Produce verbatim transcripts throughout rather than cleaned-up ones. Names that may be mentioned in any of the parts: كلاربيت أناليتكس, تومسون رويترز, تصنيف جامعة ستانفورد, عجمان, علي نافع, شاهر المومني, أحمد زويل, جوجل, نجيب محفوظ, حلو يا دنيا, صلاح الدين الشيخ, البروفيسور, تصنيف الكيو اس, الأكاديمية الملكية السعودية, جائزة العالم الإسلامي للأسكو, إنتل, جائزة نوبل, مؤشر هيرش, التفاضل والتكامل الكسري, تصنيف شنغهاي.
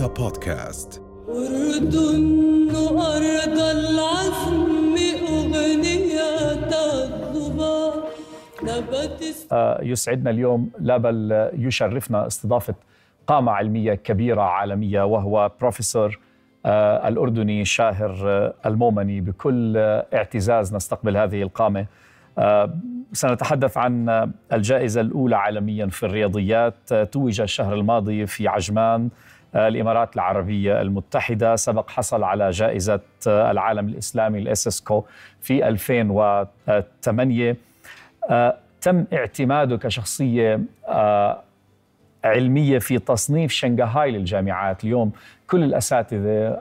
رؤيا بودكاست. ورد أرض العزم أغنية الضبا نبت. يسعدنا اليوم لا بل يشرفنا استضافة قامة علمية كبيرة عالمية، وهو بروفيسور الأردني شاهر المومني. بكل اعتزاز نستقبل هذه القامة. سنتحدث عن الجائزة الأولى عالميا في الرياضيات، توج الشهر الماضي في عجمان الإمارات العربية المتحدة. سبق حصل على جائزة العالم الإسلامي للأسكو في ألفين وثمانية. تم اعتماده كشخصية علمية في تصنيف شنغهاي للجامعات. اليوم كل الأساتذة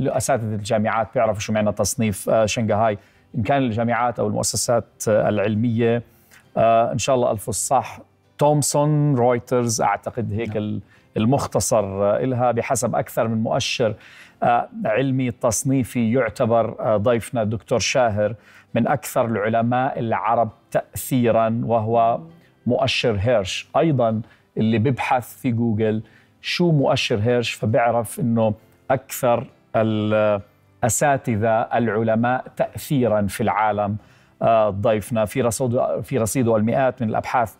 أساتذة الجامعات بيعرفوا شو معنى تصنيف شنغهاي، إن كان الجامعات أو المؤسسات العلمية. إن شاء الله ألف الصح. تومسون رويترز أعتقد هيك المختصر إلها، بحسب أكثر من مؤشر علمي تصنيفي. يعتبر ضيفنا دكتور شاهر من أكثر العلماء العرب تأثيراً، وهو مؤشر هيرش أيضاً. اللي ببحث في جوجل شو مؤشر هيرش فبعرف إنه أكثر الأساتذة العلماء تأثيراً في العالم ضيفنا. في رصيده في رصيده المئات من الأبحاث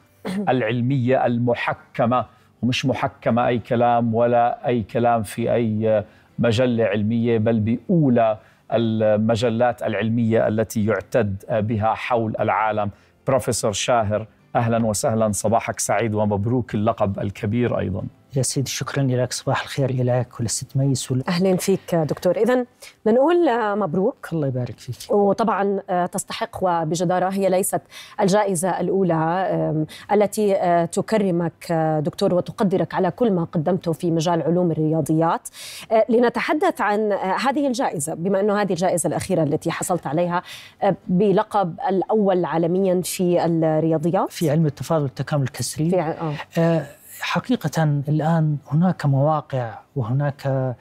العلمية المحكمة، ومش محكمة أي كلام ولا أي كلام في أي مجلة علمية، بل بأولى المجلات العلمية التي يعتد بها حول العالم. بروفيسور شاهر، أهلاً وسهلاً، صباحك سعيد ومبروك اللقب الكبير أيضاً. يا سيدي شكراً لك، صباح الخير لك ولست ميس. أهلاً فيك دكتور. إذن نقول مبروك. الله يبارك فيك. وطبعاً تستحق وبجدارة. هي ليست الجائزة الأولى التي تكرمك دكتور وتقدرك على كل ما قدمته في مجال علوم الرياضيات. لنتحدث عن هذه الجائزة، بما أنه هذه الجائزة الأخيرة التي حصلت عليها بلقب الأول عالمياً في الرياضيات، في علم التفاضل والتكامل الكسري. في آه. آه حقيقة الآن هناك مواقع وهناك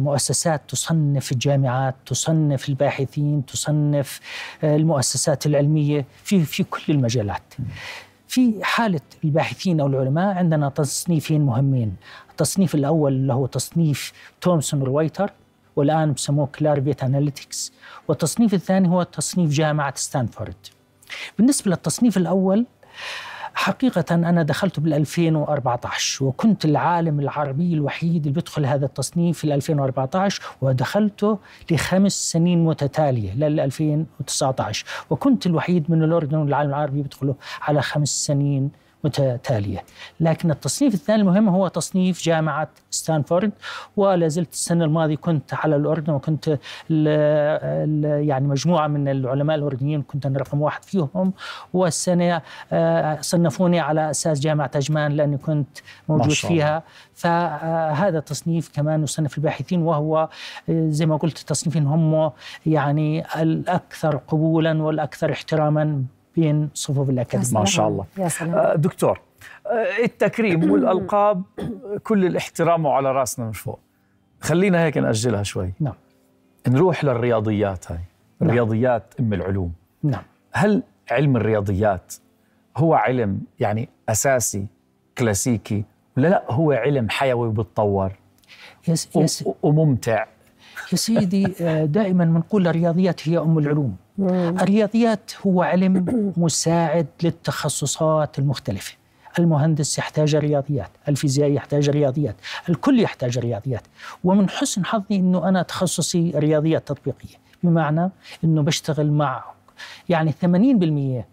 مؤسسات تصنف الجامعات، تصنف الباحثين، تصنف المؤسسات العلمية في في كل المجالات. في حالة الباحثين أو العلماء عندنا تصنيفين مهمين. التصنيف الأول اللي هو تصنيف تومسون رويتر، والآن بسموه كلاربيت أناليتكس. والتصنيف الثاني هو تصنيف جامعة ستانفورد. بالنسبة للتصنيف الأول، حقيقة أنا دخلت بالألفين وأربعة عشر، وكنت العالم العربي الوحيد اللي بدخل هذا التصنيف في ألفين وأربعة عشر، ودخلته لخمس سنين متتالية لألفين وتسعة عشر، وكنت الوحيد من الأردن والعالم العربي بدخله على خمس سنين متتالية. لكن التصنيف الثاني المهم هو تصنيف جامعة ستانفورد، ولا زلت السنة الماضية كنت على الأردن، وكنت ال ال يعني مجموعة من العلماء الأردنيين كنت أنا رقم واحد فيهم، والسنة صنفوني على أساس جامعة عجمان لأني كنت موجود فيها. فهذا التصنيف كمان يصنف الباحثين، وهو زي ما قلت التصنيفين هم يعني الأكثر قبولا والأكثر احتراما بين صفوف الأكاديمية. ما شاء الله. يا سلام. دكتور، التكريم والألقاب كل الاحترام وعلى رأسنا من فوق. خلينا هيك نأجلها شوي. نعم. نروح للرياضيات. هاي الرياضيات أم العلوم. نعم. هل علم الرياضيات هو علم يعني أساسي كلاسيكي، ولا لا هو علم حيوي وبتطور وممتع؟ يا سيدي دائما منقول الرياضيات هي أم العلوم. الرياضيات هو علم مساعد للتخصصات المختلفة. المهندس يحتاج رياضيات، الفيزيائي يحتاج رياضيات، الكل يحتاج رياضيات. ومن حسن حظي أنه أنا تخصصي رياضيات تطبيقية، بمعنى أنه بشتغل مع يعني ثمانين بالمئة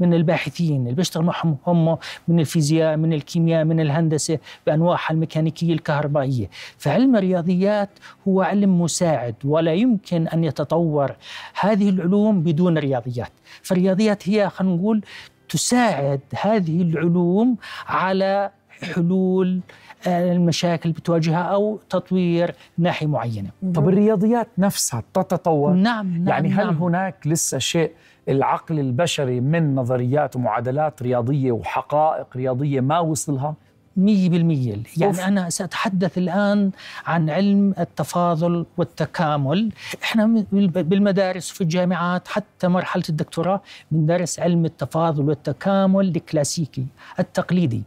من الباحثين اللي بيشتغل معهم هم من الفيزياء، من الكيمياء، من الهندسة بأنواعها الميكانيكية الكهربائية. فعلم الرياضيات هو علم مساعد، ولا يمكن أن يتطور هذه العلوم بدون الرياضيات. فالرياضيات هي خلينا نقول تساعد هذه العلوم على حلول المشاكل بتواجهها أو تطوير ناحية معينة. طب الرياضيات نفسها تتطور؟ نعم, نعم يعني هل نعم. هناك لسه شيء العقل البشري من نظريات ومعادلات رياضية وحقائق رياضية ما وصلها؟ مية بالمية. يعني أنا سأتحدث الآن عن علم التفاضل والتكامل. إحنا بالمدارس في الجامعات حتى مرحلة الدكتوراه بندرس علم التفاضل والتكامل الكلاسيكي التقليدي.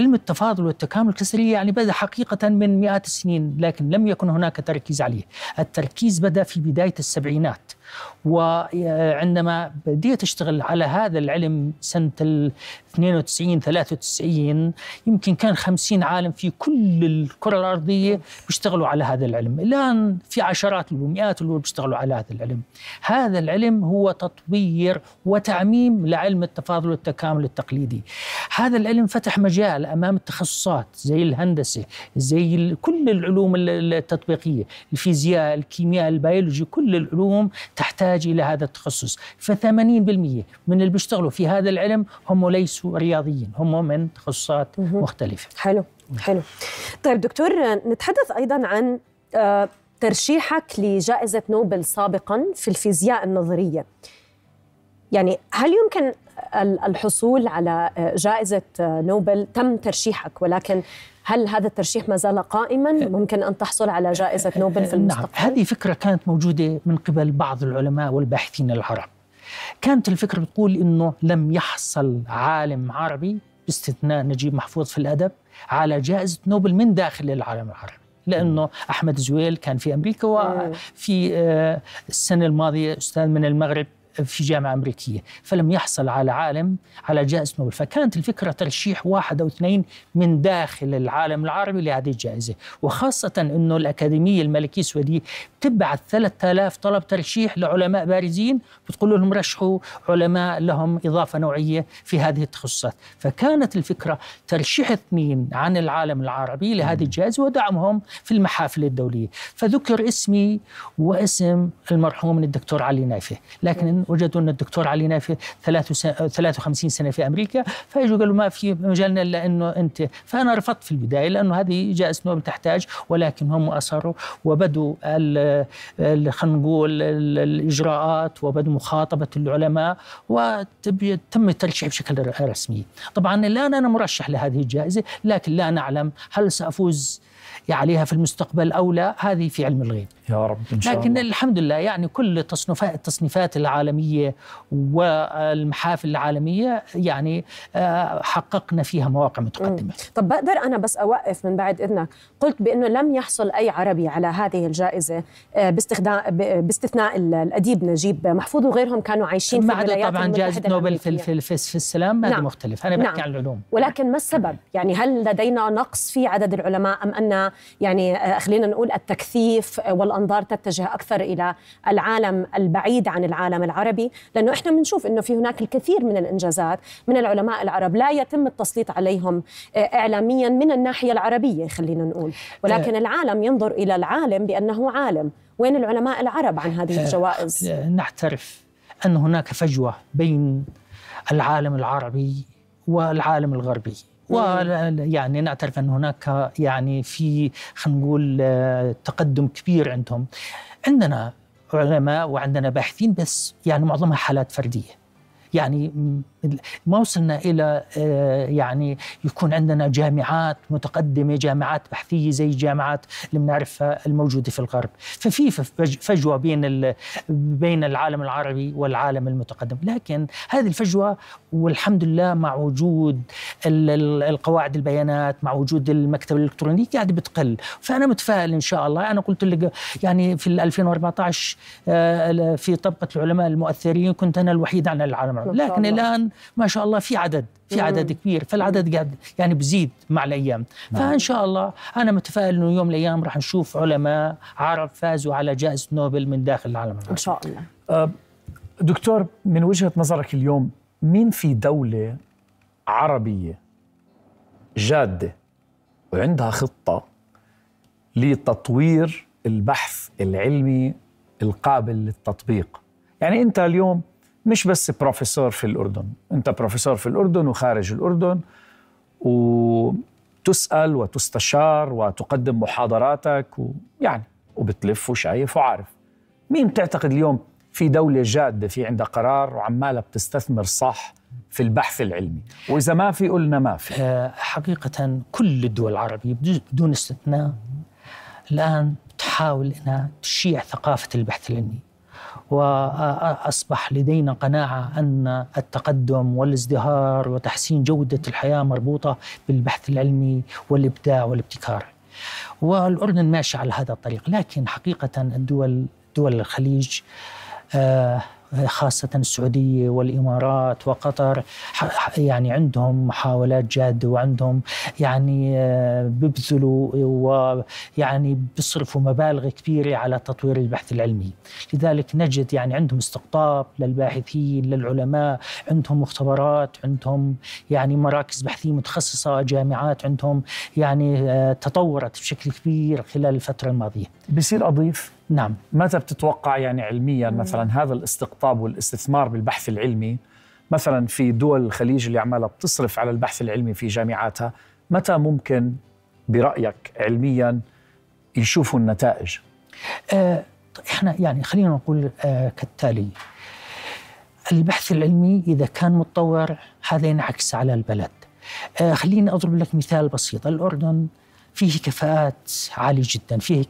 علم التفاضل والتكامل الكسري يعني بدأ حقيقة من مئات السنين، لكن لم يكن هناك تركيز عليه. التركيز بدأ في بداية السبعينات، وعندما بديت أشتغل على هذا العلم سنة ال اثنين وتسعين ثلاثة وتسعين يمكن كان خمسين عالم في كل الكرة الأرضية بيشتغلوا على هذا العلم. الآن في عشرات ومئات اللي بيشتغلوا على هذا العلم. هذا العلم هو تطوير وتعميم لعلم التفاضل والتكامل التقليدي. هذا العلم فتح مجال أمام التخصصات زي الهندسة، زي كل العلوم التطبيقية، الفيزياء، الكيمياء، البيولوجي، كل العلوم تحتاج إلى هذا التخصص. فثمانين بالمئة من اللي بيشتغلوا في هذا العلم هم ليسوا رياضيين، هم من تخصصات مختلفة. حلو حلو. طيب دكتور، نتحدث أيضا عن ترشيحك لجائزة نوبل سابقا في الفيزياء النظرية. يعني هل يمكن الحصول على جائزة نوبل؟ تم ترشيحك، ولكن هل هذا الترشيح ما زال قائماً؟ ممكن أن تحصل على جائزة نوبل في المستقبل؟ نعم، هذه فكرة كانت موجودة من قبل بعض العلماء والباحثين العرب. كانت الفكرة بتقول إنه لم يحصل عالم عربي باستثناء نجيب محفوظ في الأدب على جائزة نوبل من داخل العالم العربي، لأنه أحمد زويل كان في أمريكا، وفي السنة الماضية أستاذ من المغرب في جامعة أمريكية، فلم يحصل على عالم على جائزة نوبل. فكانت الفكرة ترشيح واحد أو اثنين من داخل العالم العربي لهذه الجائزة، وخاصة أنه الأكاديمية الملكية السعودية بتبعث ثلاثة آلاف طلب ترشيح لعلماء بارزين، بتقول لهم رشحوا علماء لهم إضافة نوعية في هذه التخصصات. فكانت الفكرة ترشيح اثنين عن العالم العربي لهذه الجائزة ودعمهم في المحافل الدولية، فذكر اسمي واسم المرحوم الدكتور علي نافع، لكن وجدوا أن الدكتور علي نافع ثلاثة وخمسين سنة في أمريكا، فيجوا قالوا ما في مجالنا إلا أنه أنت. فأنا رفضت في البداية لأنه هذه جائزة نوبل تحتاج، ولكن هم أصروا وبدوا خلينا نقول الإجراءات وبدوا مخاطبة العلماء وتم الترشيح بشكل رسمي. طبعا الآن أنا مرشح لهذه الجائزة، لكن لا نعلم هل سأفوز عليها في المستقبل أو لا، هذه في علم الغيب يا رب إن شاء الله. لكن الحمد لله يعني كل التصنيفات التصنيفات العالمية والمحافل العالمية يعني حققنا فيها مواقع متقدمة. طب بقدر أنا بس أوقف من بعد إذنك، قلت بأنه لم يحصل أي عربي على هذه الجائزة باستخدام باستثناء الأديب نجيب محفوظ، وغيرهم كانوا عايشين في الولايات طبعا جائزة نوبل في, في, في, في السلام ما نعم. مختلف أنا بحكي نعم. عن العلوم، ولكن ما السبب؟ يعني هل لدينا نقص في عدد العلماء أم أن يعني خلينا نقول التكثيف والأنظار تتجه أكثر إلى العالم البعيد عن العالم العربي؟ لأنه إحنا بنشوف إنه في هناك الكثير من الإنجازات من العلماء العرب لا يتم التسليط عليهم إعلاميا من الناحية العربية خلينا نقول، ولكن العالم ينظر إلى العالم بأنه عالم. وين العلماء العرب عن هذه الجوائز؟ نعترف أن هناك فجوة بين العالم العربي والعالم الغربي، ويعني نعترف أن هناك يعني في خلينا نقول تقدم كبير عندهم. عندنا علماء وعندنا باحثين، بس يعني معظمها حالات فردية، يعني ما وصلنا إلى يعني يكون عندنا جامعات متقدمة، جامعات بحثية زي الجامعات اللي بنعرفها الموجودة في الغرب. ففي فجوة بين بين العالم العربي والعالم المتقدم، لكن هذه الفجوة والحمد لله مع وجود القواعد البيانات، مع وجود المكتبة الإلكترونية قاعدة بتقل. فأنا متفائل إن شاء الله. أنا قلت لك يعني في ألفين وأربعة عشر في طبقة العلماء المؤثرين كنت أنا الوحيد عن العالم العربي، لكن الآن ما شاء الله في عدد في عدد كبير، فالعدد قاعد يعني بزيد مع الأيام. فإن شاء الله أنا متفائل إنه يوم الأيام راح نشوف علماء عرب فازوا على جائزة نوبل من داخل العالم العربي إن شاء الله. دكتور، من وجهة نظرك اليوم مين في دولة عربية جادة وعندها خطة لتطوير البحث العلمي القابل للتطبيق؟ يعني أنت اليوم مش بس بروفيسور في الأردن، أنت بروفيسور في الأردن وخارج الأردن، وتسأل وتستشار وتقدم محاضراتك ويعني وبتلف وشايف وعارف. مين بتعتقد اليوم في دولة جادة في عندها قرار وعمالة بتستثمر صح في البحث العلمي، وإذا ما في قلنا ما في. حقيقة كل الدول العربية بدون استثناء الآن تحاول أنها تشيع ثقافة البحث العلمي، وأصبح لدينا قناعة أن التقدم والازدهار وتحسين جودة الحياة مربوطة بالبحث العلمي والإبداع والابتكار، والأردن ماشي على هذا الطريق. لكن حقيقة الدول دول الخليج خاصة السعودية والإمارات وقطر يعني عندهم محاولات جادة، وعندهم يعني ببذلوا ويعني بيصرفوا مبالغ كبيرة على تطوير البحث العلمي، لذلك نجد يعني عندهم استقطاب للباحثين للعلماء، عندهم مختبرات، عندهم يعني مراكز بحثية متخصصة، جامعات عندهم يعني تطورت بشكل كبير خلال الفترة الماضية. بصير أضيف، نعم، متى بتتوقع يعني علميا مثلا هذا الاستقطاب والاستثمار بالبحث العلمي مثلا في دول الخليج اللي عمالة بتصرف على البحث العلمي في جامعاتها، متى ممكن برأيك علميا يشوفوا النتائج؟ آه، احنا يعني خلينا نقول آه كالتالي، البحث العلمي إذا كان متطور هذا ينعكس على البلد. آه خليني أضرب لك مثال بسيط. الأردن فيه كفاءات عالية جدا، فيه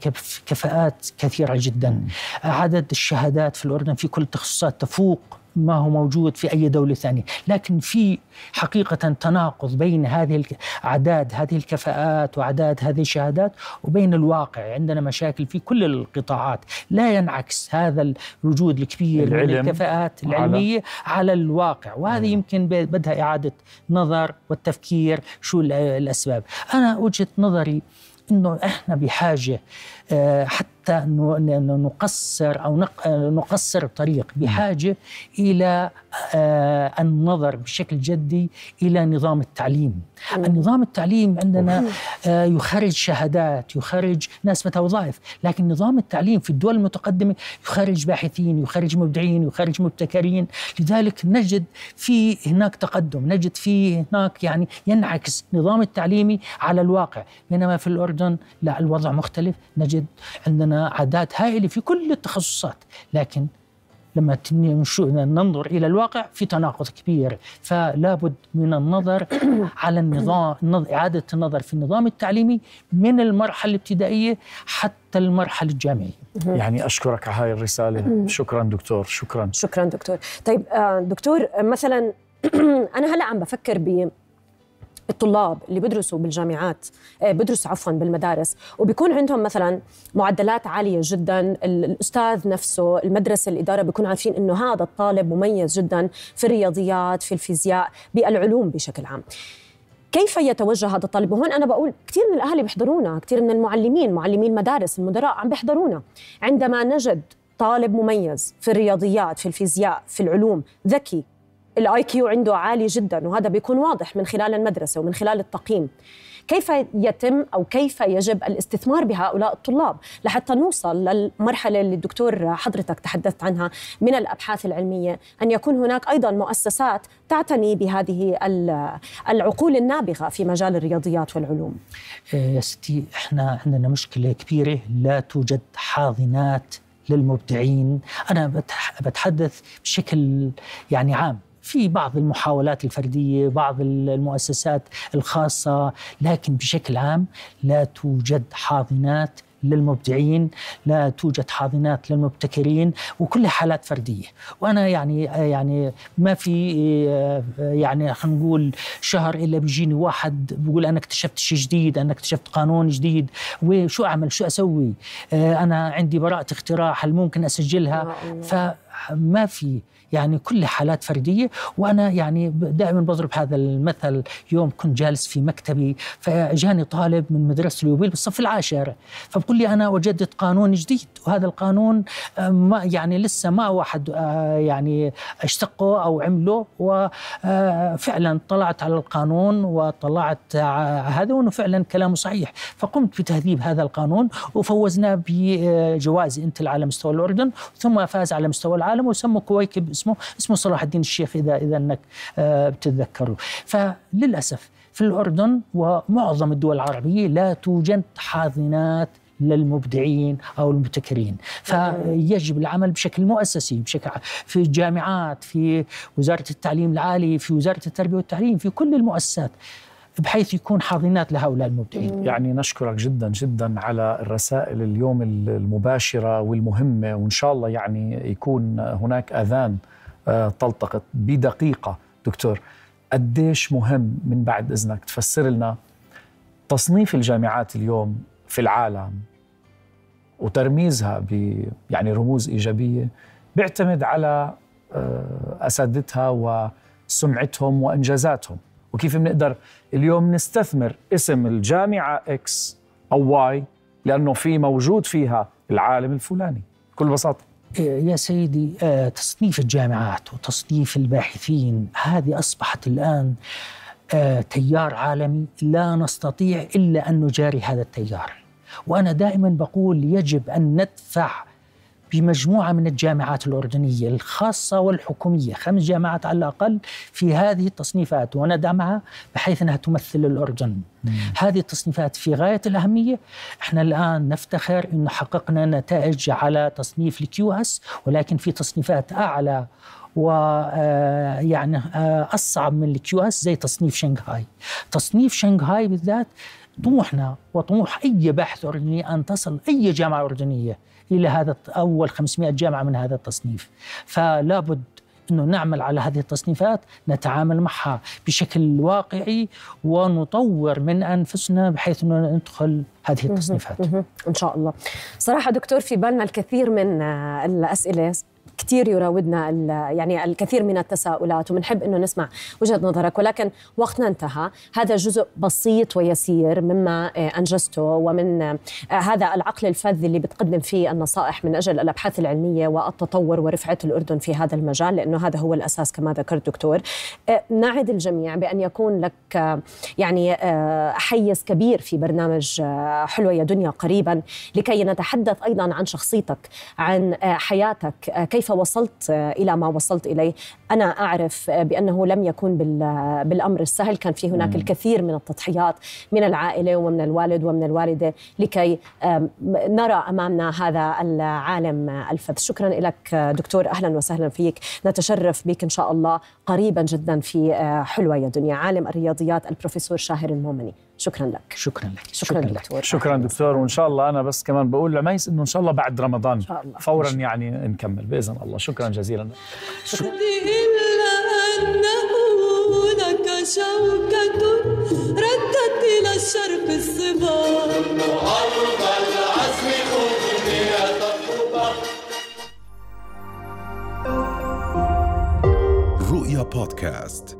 كفاءات كثيرة جدا، عدد الشهادات في الأردن في كل التخصصات تفوق ما هو موجود في أي دولة ثانية، لكن في حقيقة تناقض بين هذه أعداد هذه الكفاءات وأعداد هذه الشهادات وبين الواقع. عندنا مشاكل في كل القطاعات، لا ينعكس هذا الوجود الكبير من الكفاءات العلمية على, على الواقع، وهذا يمكن بدها إعادة نظر والتفكير شو الأسباب. أنا وجهة نظري إنه إحنا بحاجة حتى نقصر أو نقصر الطريق، بحاجة إلى النظر بشكل جدي إلى نظام التعليم. النظام التعليم عندنا يخرج شهادات، يخرج ناس متى وظائف، لكن نظام التعليم في الدول المتقدمة يخرج باحثين، يخرج مبدعين، يخرج مبتكرين، لذلك نجد في هناك تقدم، نجد في هناك يعني ينعكس نظام التعليمي على الواقع. بينما في الأردن لا، الوضع مختلف، نجد عندنا عدد هائل في كل التخصصات، لكن لما ننظر إلى الواقع في تناقض كبير، فلا بد من النظر على النظام، إعادة النظر في النظام التعليمي من المرحلة الابتدائية حتى المرحلة الجامعية. يعني أشكرك على هاي الرسالة. شكرا دكتور. شكرا شكرا دكتور. طيب دكتور، مثلا أنا هلأ عم بفكر ب الطلاب اللي بدرسوا بالجامعات، بدرسوا عفوا بالمدارس، وبيكون عندهم مثلا معدلات عالية جدا، الأستاذ نفسه المدرسة الإدارة بيكون عارفين إنه هذا الطالب مميز جدا في الرياضيات، في الفيزياء، بالعلوم بشكل عام، كيف يتوجه هذا الطالب؟ وهون أنا بقول كثير من الأهالي بيحضرونا، كثير من المعلمين، معلمين مدارس، المدراء عم بيحضرونا. عندما نجد طالب مميز في الرياضيات، في الفيزياء، في العلوم، ذكي، الاي كيو عنده عالي جدا، وهذا بيكون واضح من خلال المدرسة ومن خلال التقييم، كيف يتم أو كيف يجب الاستثمار بهؤلاء الطلاب لحتى نوصل للمرحلة اللي الدكتور حضرتك تحدثت عنها من الأبحاث العلمية، أن يكون هناك أيضا مؤسسات تعتني بهذه العقول النابغة في مجال الرياضيات والعلوم؟ يا ستي، احنا عندنا مشكلة كبيرة، لا توجد حاضنات للمبدعين. أنا بتحدث بشكل يعني عام، في بعض المحاولات الفردية، بعض المؤسسات الخاصة، لكن بشكل عام لا توجد حاضنات للمبدعين، لا توجد حاضنات للمبتكرين، وكلها حالات فردية. وأنا يعني يعني ما في يعني خلينا نقول شهر إلا بيجيني واحد بيقول أنا اكتشفت شيء جديد، أنا اكتشفت قانون جديد، وشو أعمل، شو أسوي، أنا عندي براءة اختراع، هل ممكن أسجلها؟ فما في يعني كل حالات فردية. وأنا يعني دائما بضرب هذا المثل، يوم كنت جالس في مكتبي فجاني طالب من مدرسة اليوبيل بالصف العاشر، فبقول لي أنا وجدت قانون جديد، وهذا القانون ما يعني لسه ما واحد يعني اشتقه أو عمله، وفعلا طلعت على القانون وطلعت هذا وأنه فعلا كلامه صحيح، فقمت بتهذيب هذا القانون وفوزناه بجوائز إنتل على مستوى الأردن، ثم فاز على مستوى العالم، وسموا كويكب اسمه اسمه صلاح الدين الشيخ، إذا إذا أنك بتتذكره. فللأسف في الأردن ومعظم الدول العربية لا توجد حاضنات للمبدعين أو المبتكرين. فيجب العمل بشكل مؤسسي، بشكل في الجامعات، في وزارة التعليم العالي، في وزارة التربية والتعليم، في كل المؤسسات، بحيث يكون حاضنات لهؤلاء المبدعين. يعني نشكرك جدا جدا على الرسائل اليوم المباشرة والمهمة، وإن شاء الله يعني يكون هناك أذان تلتقط بدقيقة. دكتور، قديش مهم من بعد إذنك تفسر لنا تصنيف الجامعات اليوم في العالم وترميزها ب يعني رموز إيجابية بيعتمد على أساتذتها وسمعتهم وإنجازاتهم، وكيف بنقدر اليوم نستثمر اسم الجامعة إكس أو واي لأنه في موجود فيها العالم الفلاني بكل بساطة؟ يا سيدي، تصنيف الجامعات وتصنيف الباحثين هذه أصبحت الآن تيار عالمي لا نستطيع إلا أن نجاري هذا التيار. وأنا دائما بقول يجب أن ندفع بمجموعة من الجامعات الأردنية الخاصة والحكومية، خمس جامعات على الأقل في هذه التصنيفات، وندعمها بحيث أنها تمثل الأردن. مم. هذه التصنيفات في غاية الأهمية. احنا الآن نفتخر أنه حققنا نتائج على تصنيف الكيو اس، ولكن في تصنيفات أعلى ويعني أصعب من الكيو اس زي تصنيف شنغهاي. تصنيف شنغهاي بالذات طموحنا وطموح أي باحث أردني أن تصل أي جامعة أردنية إلى هذا أول خمسمائة جامعة من هذا التصنيف. فلا بد أنه نعمل على هذه التصنيفات، نتعامل معها بشكل واقعي ونطور من أنفسنا بحيث أنه ندخل هذه التصنيفات إن شاء الله. صراحة دكتور، في بالنا الكثير من الأسئلة، كثير يراودنا يعني الكثير من التساؤلات، وبنحب انه نسمع وجهة نظرك، ولكن وقتنا انتهى. هذا جزء بسيط ويسير مما انجزته ومن هذا العقل الفذ اللي بتقدم فيه النصائح من اجل الابحاث العلمية والتطور ورفعة الاردن في هذا المجال، لانه هذا هو الاساس كما ذكرت دكتور. نعد الجميع بان يكون لك يعني حيز كبير في برنامج حلوة يا دنيا قريبا، لكي نتحدث ايضا عن شخصيتك، عن حياتك، كيف وصلت إلى ما وصلت إليه. أنا أعرف بأنه لم يكن بالأمر السهل، كان في هناك الكثير من التضحيات من العائلة ومن الوالد ومن الوالدة لكي نرى أمامنا هذا العالم الفذ. شكرا لك دكتور، أهلا وسهلا فيك، نتشرف بك إن شاء الله قريبا جدا في حلوة يا دنيا. عالم الرياضيات البروفيسور شاهر المومني، شكرا لك. شكرا لك. شكرا, شكرا دكتور. شكرا دكتور، وان شاء الله انا بس كمان بقول لميس انه ان شاء الله بعد رمضان فورا يعني نكمل باذن الله. شكرا جزيلا. شكرا. رؤيا بودكاست.